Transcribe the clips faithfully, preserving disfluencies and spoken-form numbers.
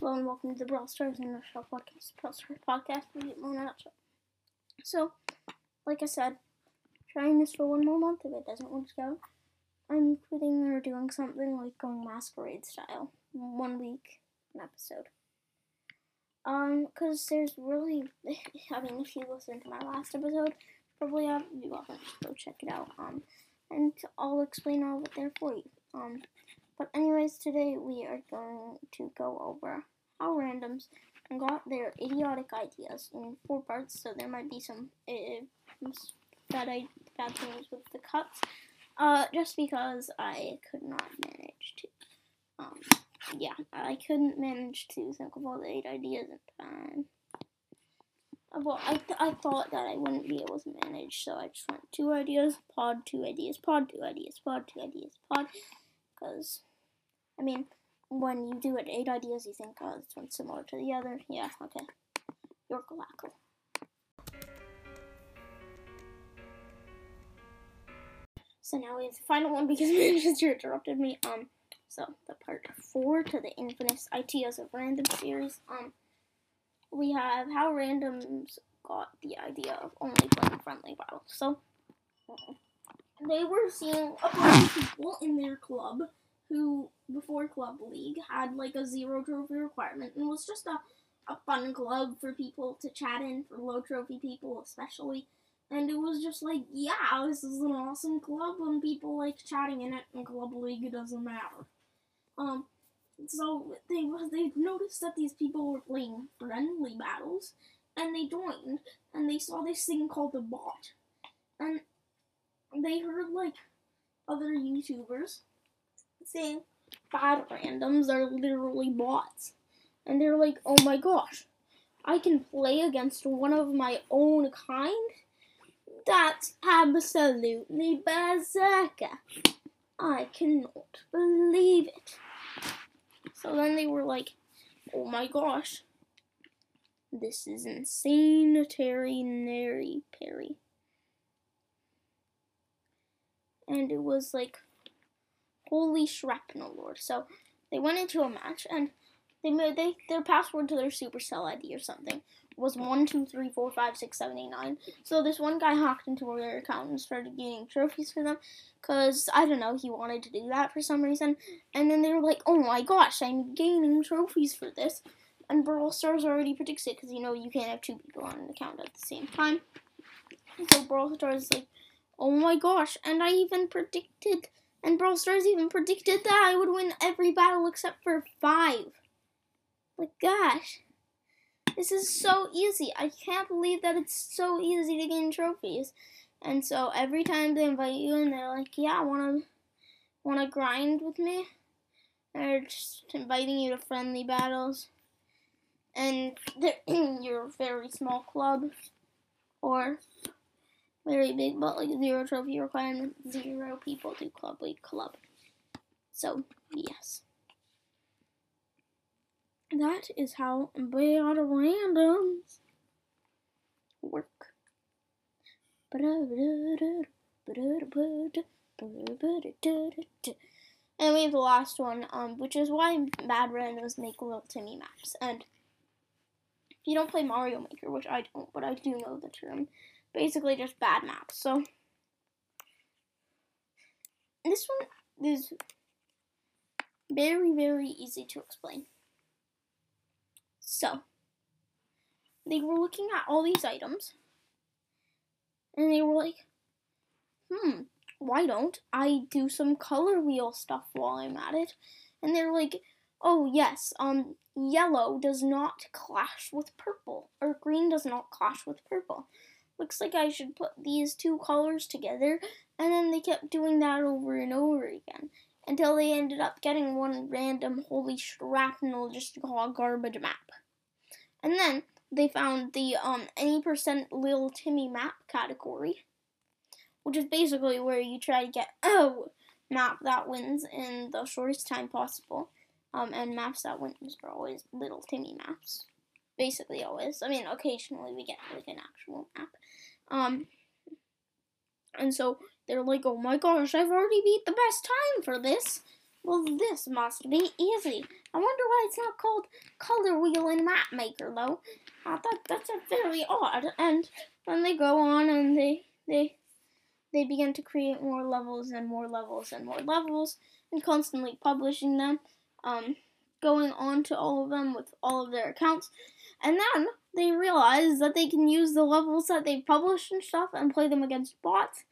Hello and welcome to the Brawl Stars and the Showdown podcast, Brawl Stars podcast. We get more out. So, like I said, trying this for one more month. If it doesn't work out, I'm quitting or doing something like going masquerade style, one week, an episode. Um, because there's really, I mean, if you listen to my last episode, probably have you all have to go check it out. Um, and I'll explain all of it there for you. Um. But anyways, today we are going to go over how randoms got their idiotic ideas in four parts. So there might be some uh, bad, I- bad things with the cuts, uh, just because I could not manage to, um, yeah, I couldn't manage to think of all the eight ideas in time. Well, I th- I thought that I wouldn't be able to manage, so I just went two ideas, pod, two ideas, pod, two ideas, pod, two ideas, pod, because... I mean, when you do it, eight ideas, you think, oh, this one's similar to the other. Yeah, okay. Yorkel Ackle. So now we have the final one because you interrupted me. Um, so the part four to the infamous ideas of random series. Um, we have how randoms got the idea of only playing friendly battles. So they were seeing a bunch of people in their club who, before Club League, had, like, a zero trophy requirement, and was just a, a fun club for people to chat in, for low trophy people especially, and it was just like, yeah, this is an awesome club, and people like chatting in it, and Club League doesn't matter. Um, so they they noticed that these people were playing friendly battles, and they joined, and they saw this thing called the bot, and they heard, like, other YouTubers saying bad randoms are literally bots, and they're like, oh my gosh, I can play against one of my own kind? That's absolutely berserker. I cannot believe it. So then they were like, oh my gosh, this is insane, Terry Nary Perry. And it was like, holy shrapnel, Lord. So they went into a match, and they made they their password to their Supercell I D or something was one two three four five six seven eight nine. So this one guy hacked into their account and started gaining trophies for them, because, I don't know, he wanted to do that for some reason. And then they were like, oh my gosh, I'm gaining trophies for this. And Brawl Stars already predicts it, because, you know, you can't have two people on an account at the same time. So Brawl Stars is like, oh my gosh, and I even predicted... And Brawl Stars even predicted that I would win every battle except for five. My gosh. This is so easy. I can't believe that it's so easy to gain trophies. And so every time they invite you and they're like, yeah, wanna wanna grind with me? They're just inviting you to friendly battles. And they're in your very small club. Or... very big, but like zero trophy requirement, zero people do Club League Club. So, yes. That is how bad randoms work. And we have the last one, um, which is why bad randoms make little Timmy maps. And if you don't play Mario Maker, which I don't, but I do know the term, basically just bad maps. So this one is very, very easy to explain. So they were looking at all these items, and they were like, hmm, why don't I do some color wheel stuff while I'm at it? And they're like, oh yes, um, yellow does not clash with purple, or green does not clash with purple. Looks like I should put these two colors together. And then they kept doing that over and over again, until they ended up getting one random holy shrapnel just garbage map. And then they found the um any percent Lil Timmy map category, which is basically where you try to get a map that wins in the shortest time possible. Um, and maps that wins are always Lil Timmy maps. Basically always. I mean, occasionally we get, like, an actual map. Um, and so they're like, oh my gosh, I've already beat the best time for this. Well, this must be easy. I wonder why it's not called Color Wheel and Map Maker, though. I thought that's very odd. And then they go on and they they they begin to create more levels and more levels and more levels and constantly publishing them, um, going on to all of them with all of their accounts. And then they realize that they can use the levels that they published and stuff and play them against bots.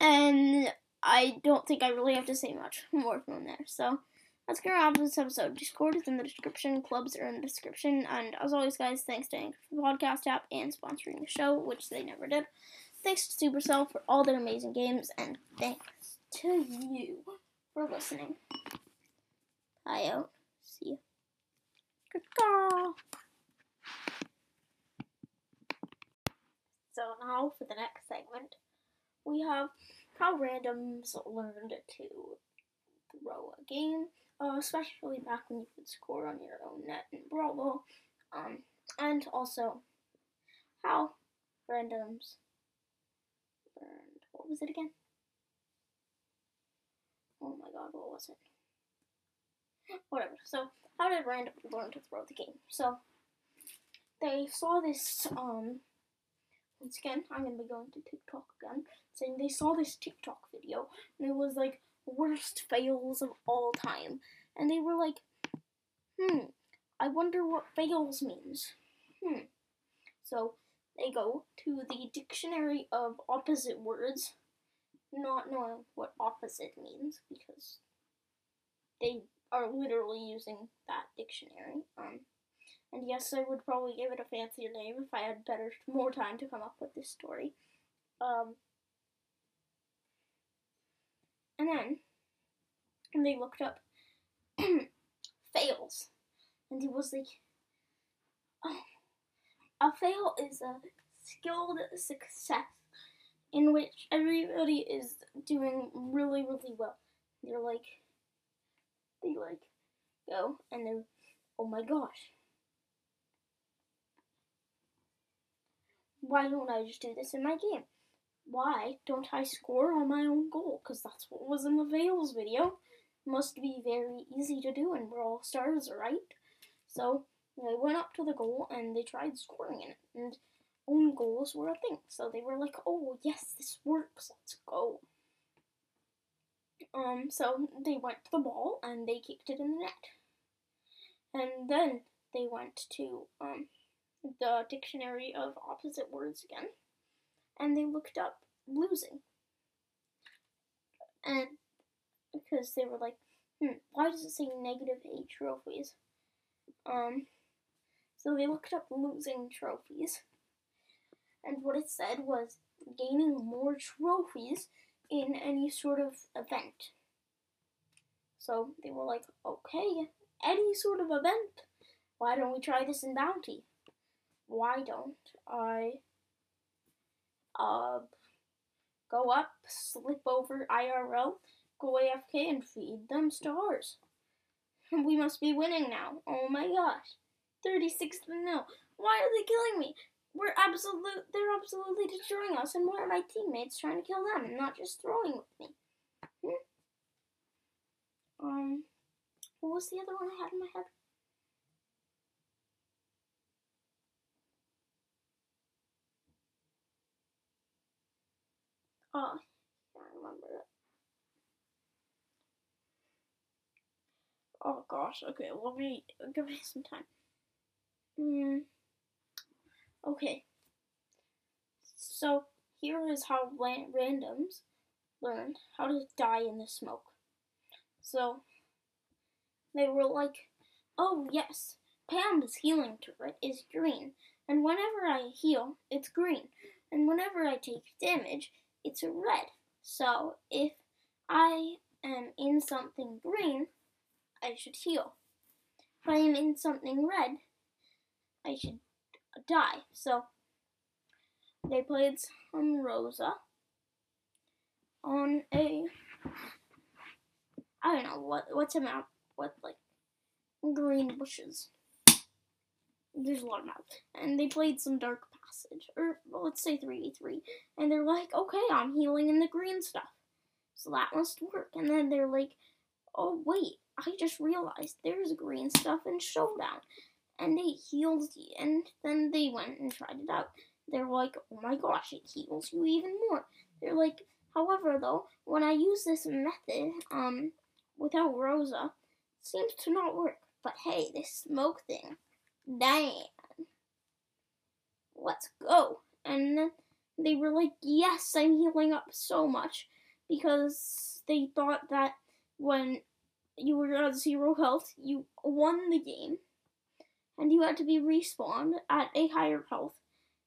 And I don't think I really have to say much more from there. So that's going to wrap up this episode. Discord is in the description. Clubs are in the description. And as always, guys, thanks to Anchor for the podcast app and sponsoring the show, which they never did. Thanks to Supercell for all their amazing games. And thanks to you for listening. Bye out. See you. Good girl. So now for the next segment, we have how randoms learned to throw a game, uh, especially back when you could score on your own net in Brawl Ball, um, and also how randoms learned, what was it again? Oh my god, what was it? Whatever, so how did randoms learn to throw the game? So, they saw this, um, once again, I'm going to be going to TikTok again, saying they saw this TikTok video, and it was like, worst fails of all time. And they were like, hmm, I wonder what fails means. Hmm. So, they go to the dictionary of opposite words, not knowing what opposite means, because they are literally using that dictionary. Um. And yes, I would probably give it a fancier name if I had better, more time to come up with this story. Um, and then, and they looked up fails, and it was like, oh, a fail is a skilled success in which everybody is doing really, really well. They're like, they like, go, and they're, oh my gosh. Why don't I just do this in my game? Why don't I score on my own goal? Because that's what was in the Veils video. Must be very easy to do in Brawl Stars, right? So, they went up to the goal and they tried scoring in it. And own goals were a thing. So they were like, oh, yes, this works. Let's go. Um, so, they went to the ball and they kicked it in the net. And then they went to, um... the dictionary of opposite words again, and they looked up losing, and because they were like, hmm, why does it say negative eight trophies? Um, so they looked up losing trophies, and what it said was gaining more trophies in any sort of event. So they were like, okay, any sort of event, why don't we try this in Bounty? Why don't I uh, go up, slip over I R L, go A F K, and feed them stars? We must be winning now. Oh my gosh. thirty-six to nil. Why are they killing me? We're absolute, they're absolutely destroying us, and why are my teammates trying to kill them and not just throwing with me? Hmm? Um, what was the other one I had in my head? Oh, I can't remember it. Oh gosh, okay, let me, give me some time. Mm. Okay. So, here is how randoms learned how to die in the smoke. So, they were like, oh yes, Pam's healing turret is green. And whenever I heal, it's green. And whenever I take damage, it's a red. So if I am in something green, I should heal. If I am in something red, I should die. So they played some Rosa on a, I don't know what what's a map with like green bushes. There's a lot of maps. And they played some Dark Passage, or well, let's say three v three, and they're like, okay, I'm healing in the green stuff, so that must work. And then they're like, oh wait, I just realized there's green stuff in Showdown. And they healed you, and then they went and tried it out. They're like, oh my gosh, it heals you even more. They're like, however though, when I use this method, um, without Rosa, it seems to not work. But hey, this smoke thing, damn, let's go. And then they were like, yes, I'm healing up so much, because they thought that when you were at zero health, you won the game. And you had to be respawned at a higher health.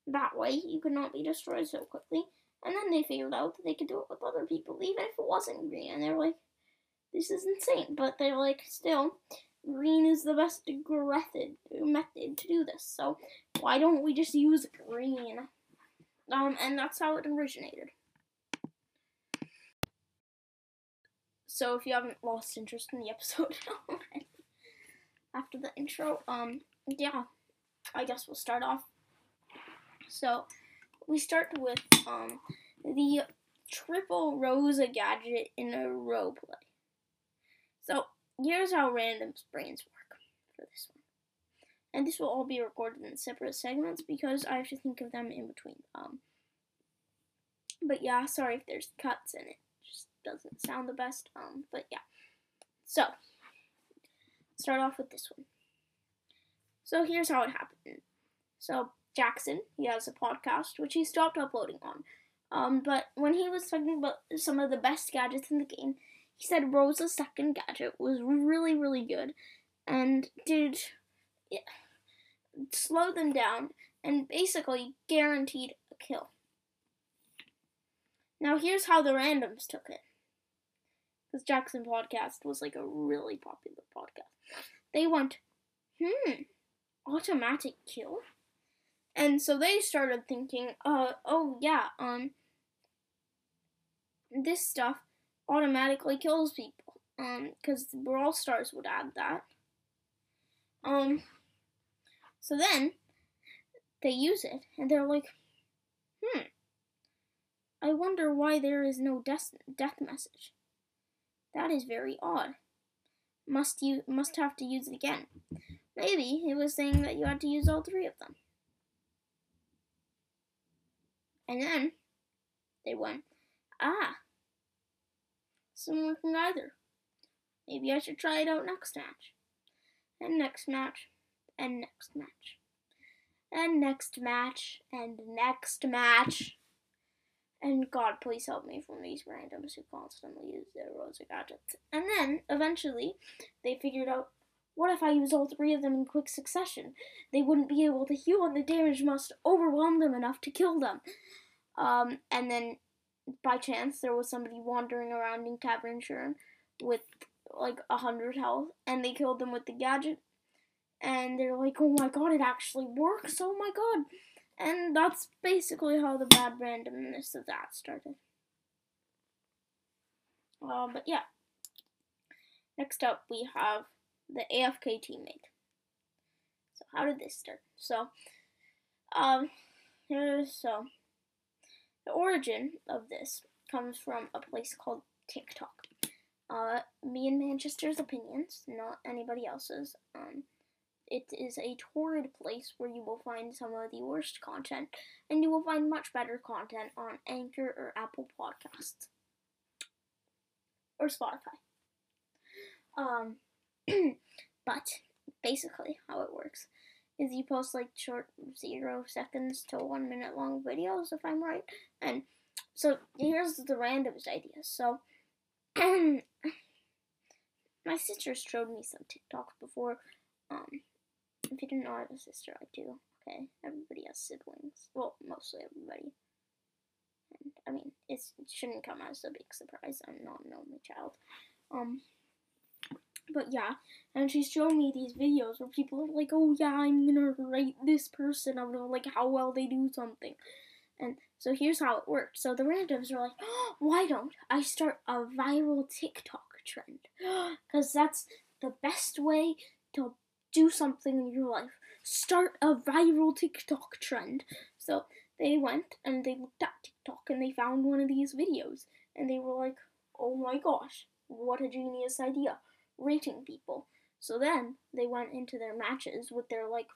That way, you could not be destroyed so quickly. And then they figured out that they could do it with other people, even if it wasn't green. And they're like, this is insane. But they're like, still, green is the best method to do this. So, why don't we just use green? Um, and that's how it originated. So, if you haven't lost interest in the episode already, after the intro, um... yeah, I guess we'll start off. So, we start with, um, the triple Rosa gadget in a row play. So, here's how random's brains work for this one. And this will all be recorded in separate segments because I have to think of them in between. Um, but yeah, sorry if there's cuts and it just doesn't sound the best. Um, but yeah. So, start off with this one. So here's how it happened. So Jackson, he has a podcast, which he stopped uploading on. Um, but when he was talking about some of the best gadgets in the game, he said Rosa's second gadget was really, really good and did yeah, slow them down and basically guaranteed a kill. Now here's how the randoms took it. Because Jackson Podcast was like a really popular podcast. They went, hmm... automatic kill? And so they started thinking, uh, oh yeah, um, this stuff automatically kills people, um, because Brawl Stars would add that. Um, so then, they use it, and they're like, hmm, I wonder why there is no death, death message. That is very odd. Must you, must have to use it again. Maybe it was saying that you had to use all three of them. And then, they went, ah, isn't working either. Maybe I should try it out next match. And next match, and next match. And next match, and next match. And God, please help me from these randoms who constantly use their Rosa gadgets. And then, eventually, they figured out, what if I use all three of them in quick succession? They wouldn't be able to heal, and the damage must overwhelm them enough to kill them. Um, and then, by chance, there was somebody wandering around in Cavernshire with, like, a hundred health, and they killed them with the gadget. And they're like, oh my god, it actually works, oh my god. And that's basically how the bad randomness of that started. Uh, but yeah. Next up, we have the A F K teammate. So how did this start? So, um, here's, so, the origin of this comes from a place called TikTok. Uh, me and Manchester's opinions, not anybody else's. Um, it is a torrid place where you will find some of the worst content, and you will find much better content on Anchor or Apple Podcasts. Or Spotify. Um, but basically how it works is you post like short zero seconds to one minute long videos, if I'm right. And so here's the randomest idea. So my sister showed me some TikToks before. Um, if you didn't know I have a sister, I do. Okay, everybody has siblings. Well, mostly everybody. And, I mean, it's, it shouldn't come as a big surprise. I'm not an only child. Um. But yeah, and she's showing me these videos where people are like, oh yeah, I'm gonna rate this person, I'm gonna like how well they do something. And so here's how it worked. So the randoms are like, oh, why don't I start a viral TikTok trend? Because that's the best way to do something in your life. Start a viral TikTok trend. So they went and they looked at TikTok and they found one of these videos. And they were like, oh my gosh, what a genius idea, rating people. So then they went into their matches with their, like,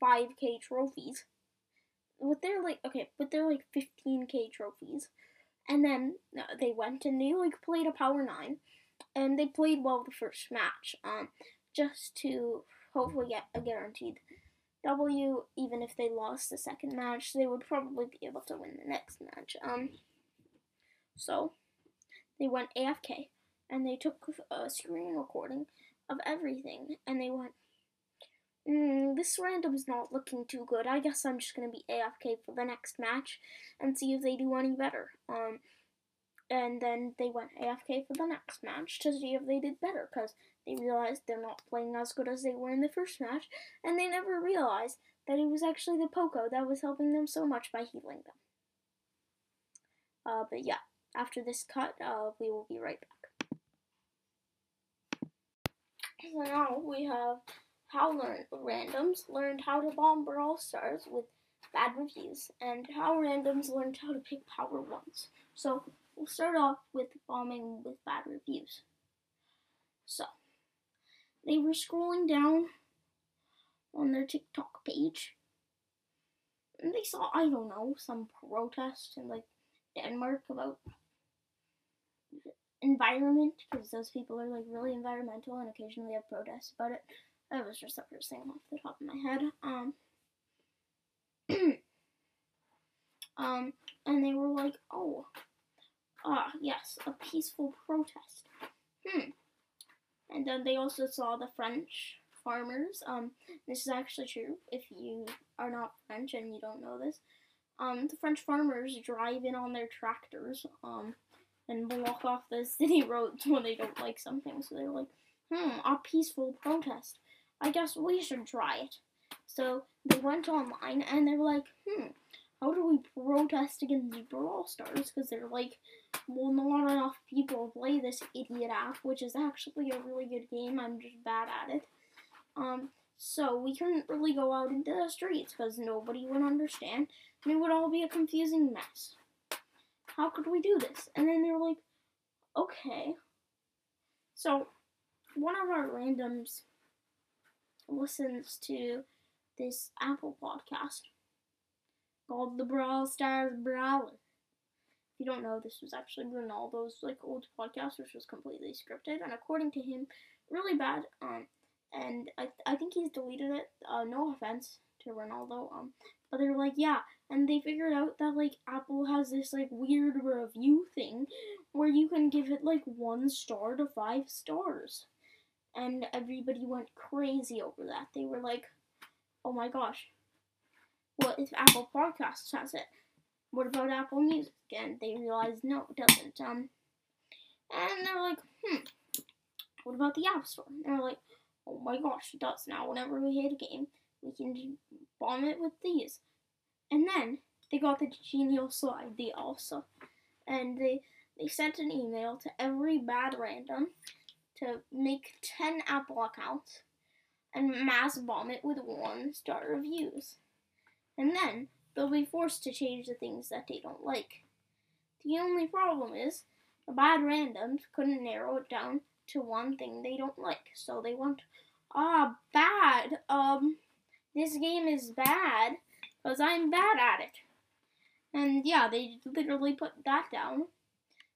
five k trophies. With their, like, okay, with their, like, fifteen k trophies. And then they went and they, like, played a Power nine. And they played well the first match, um, just to hopefully get a guaranteed W. Even if they lost the second match, they would probably be able to win the next match. Um, so they went A F K, and they took a screen recording of everything, and they went, mm, this random's not looking too good. I guess I'm just going to be A F K for the next match and see if they do any better. Um, and then they went A F K for the next match to see if they did better, because they realized they're not playing as good as they were in the first match, and they never realized that it was actually the Poco that was helping them so much by healing them. Uh, but yeah, after this cut, uh, we will be right back. So now we have how learn- randoms learned how to bomb Brawl Stars with bad reviews, and how randoms learned how to pick power ones. So we'll start off with bombing with bad reviews. So, they were scrolling down on their TikTok page, and they saw, I don't know, some protest in, like, Denmark about environment, because those people are, like, really environmental and occasionally have protests about it. That was just the first thing off the top of my head. Um, um, and they were like, oh, ah, yes, a peaceful protest. Hmm. And then they also saw the French farmers. Um, this is actually true if you are not French and you don't know this. Um, the French farmers drive in on their tractors um, and block off the city roads when they don't like something. So they're like, hmm, a peaceful protest. I guess we should try it. So they went online and they're like, hmm, how do we protest against the Brawl Stars? Because they're like, well, not enough people play this idiot app, which is actually a really good game. I'm just bad at it. Um, so we couldn't really go out into the streets because nobody would understand, and it would all be a confusing mess. How could we do this? And then they were like, okay. So one of our randoms listens to this Apple podcast called the Brawl Stars Brawler. If you don't know, this was actually Ronaldo's, like, old podcast, which was completely scripted, and according to him, really bad, um, and I, th- I think he's deleted it, uh, no offense to Ronaldo, um, but they're like, yeah, and they figured out that, like, Apple has this, like, weird review thing where you can give it, like, one star to five stars, and everybody went crazy over that. They were like, oh my gosh, what if Apple Podcasts has it? What about Apple Music? And they realized, no, it doesn't. Um, and they're like, hmm, what about the App Store? And they're like, oh my gosh, it does now. Whenever we hit a game, we can bomb it with these. And then they got the genius idea also. And they, they sent an email to every bad random to make ten Apple accounts and mass bomb it with one-star reviews. And then they'll be forced to change the things that they don't like. The only problem is, the bad randoms couldn't narrow it down to one thing they don't like. So they went, ah, bad, um, this game is bad, because I'm bad at it. And yeah, they literally put that down.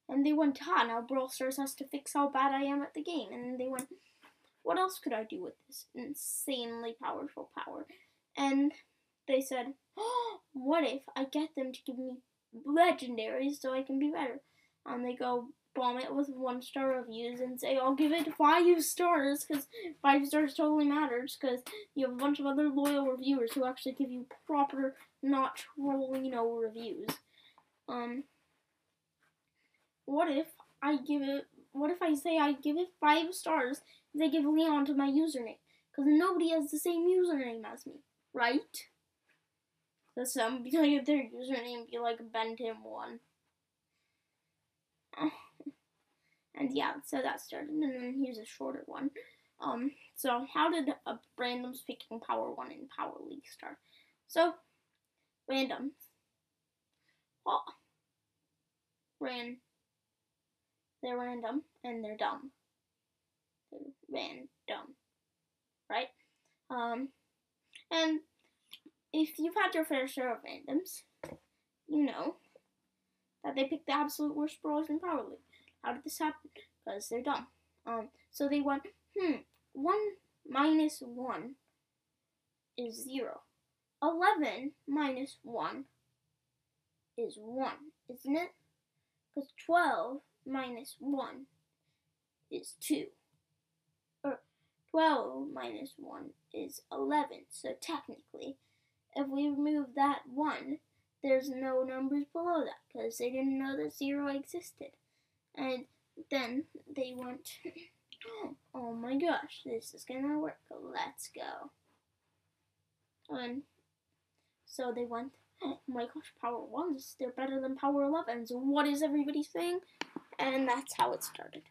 And they went, ah, now Brawl Stars has to fix how bad I am at the game. And they went, what else could I do with this insanely powerful power? And they said, oh, what if I get them to give me legendaries so I can be better? And they go bomb it with one-star reviews and say, I'll give it five stars, because five stars totally matters, because you have a bunch of other loyal reviewers who actually give you proper, not troll-ino reviews. Um, what if I give it, what if I say I give it five stars and they give Leon to my username? Because nobody has the same username as me, right? So some be like their username be like Bentim one. And yeah, so that started, and then here's a shorter one. Um, so how did a random's picking Power one in Power League start? So, randoms. Oh, ran. They're random. and they're dumb. They're random, right? Um, and if you've had your fair share of randoms, you know that they picked the absolute worst brawlers in Power League. How did this happen? Because they're dumb. Um, so they went, hmm, one minus one is zero. eleven minus one is one, isn't it? Because twelve minus one is two. Or twelve minus one is eleven. So technically, if we remove that one, there's no numbers below that, because they didn't know that zero existed. And then they went, oh my gosh, this is gonna work. Let's go. And so they went, oh my gosh, power ones, they're better than power elevens. What is everybody saying? And that's how it started.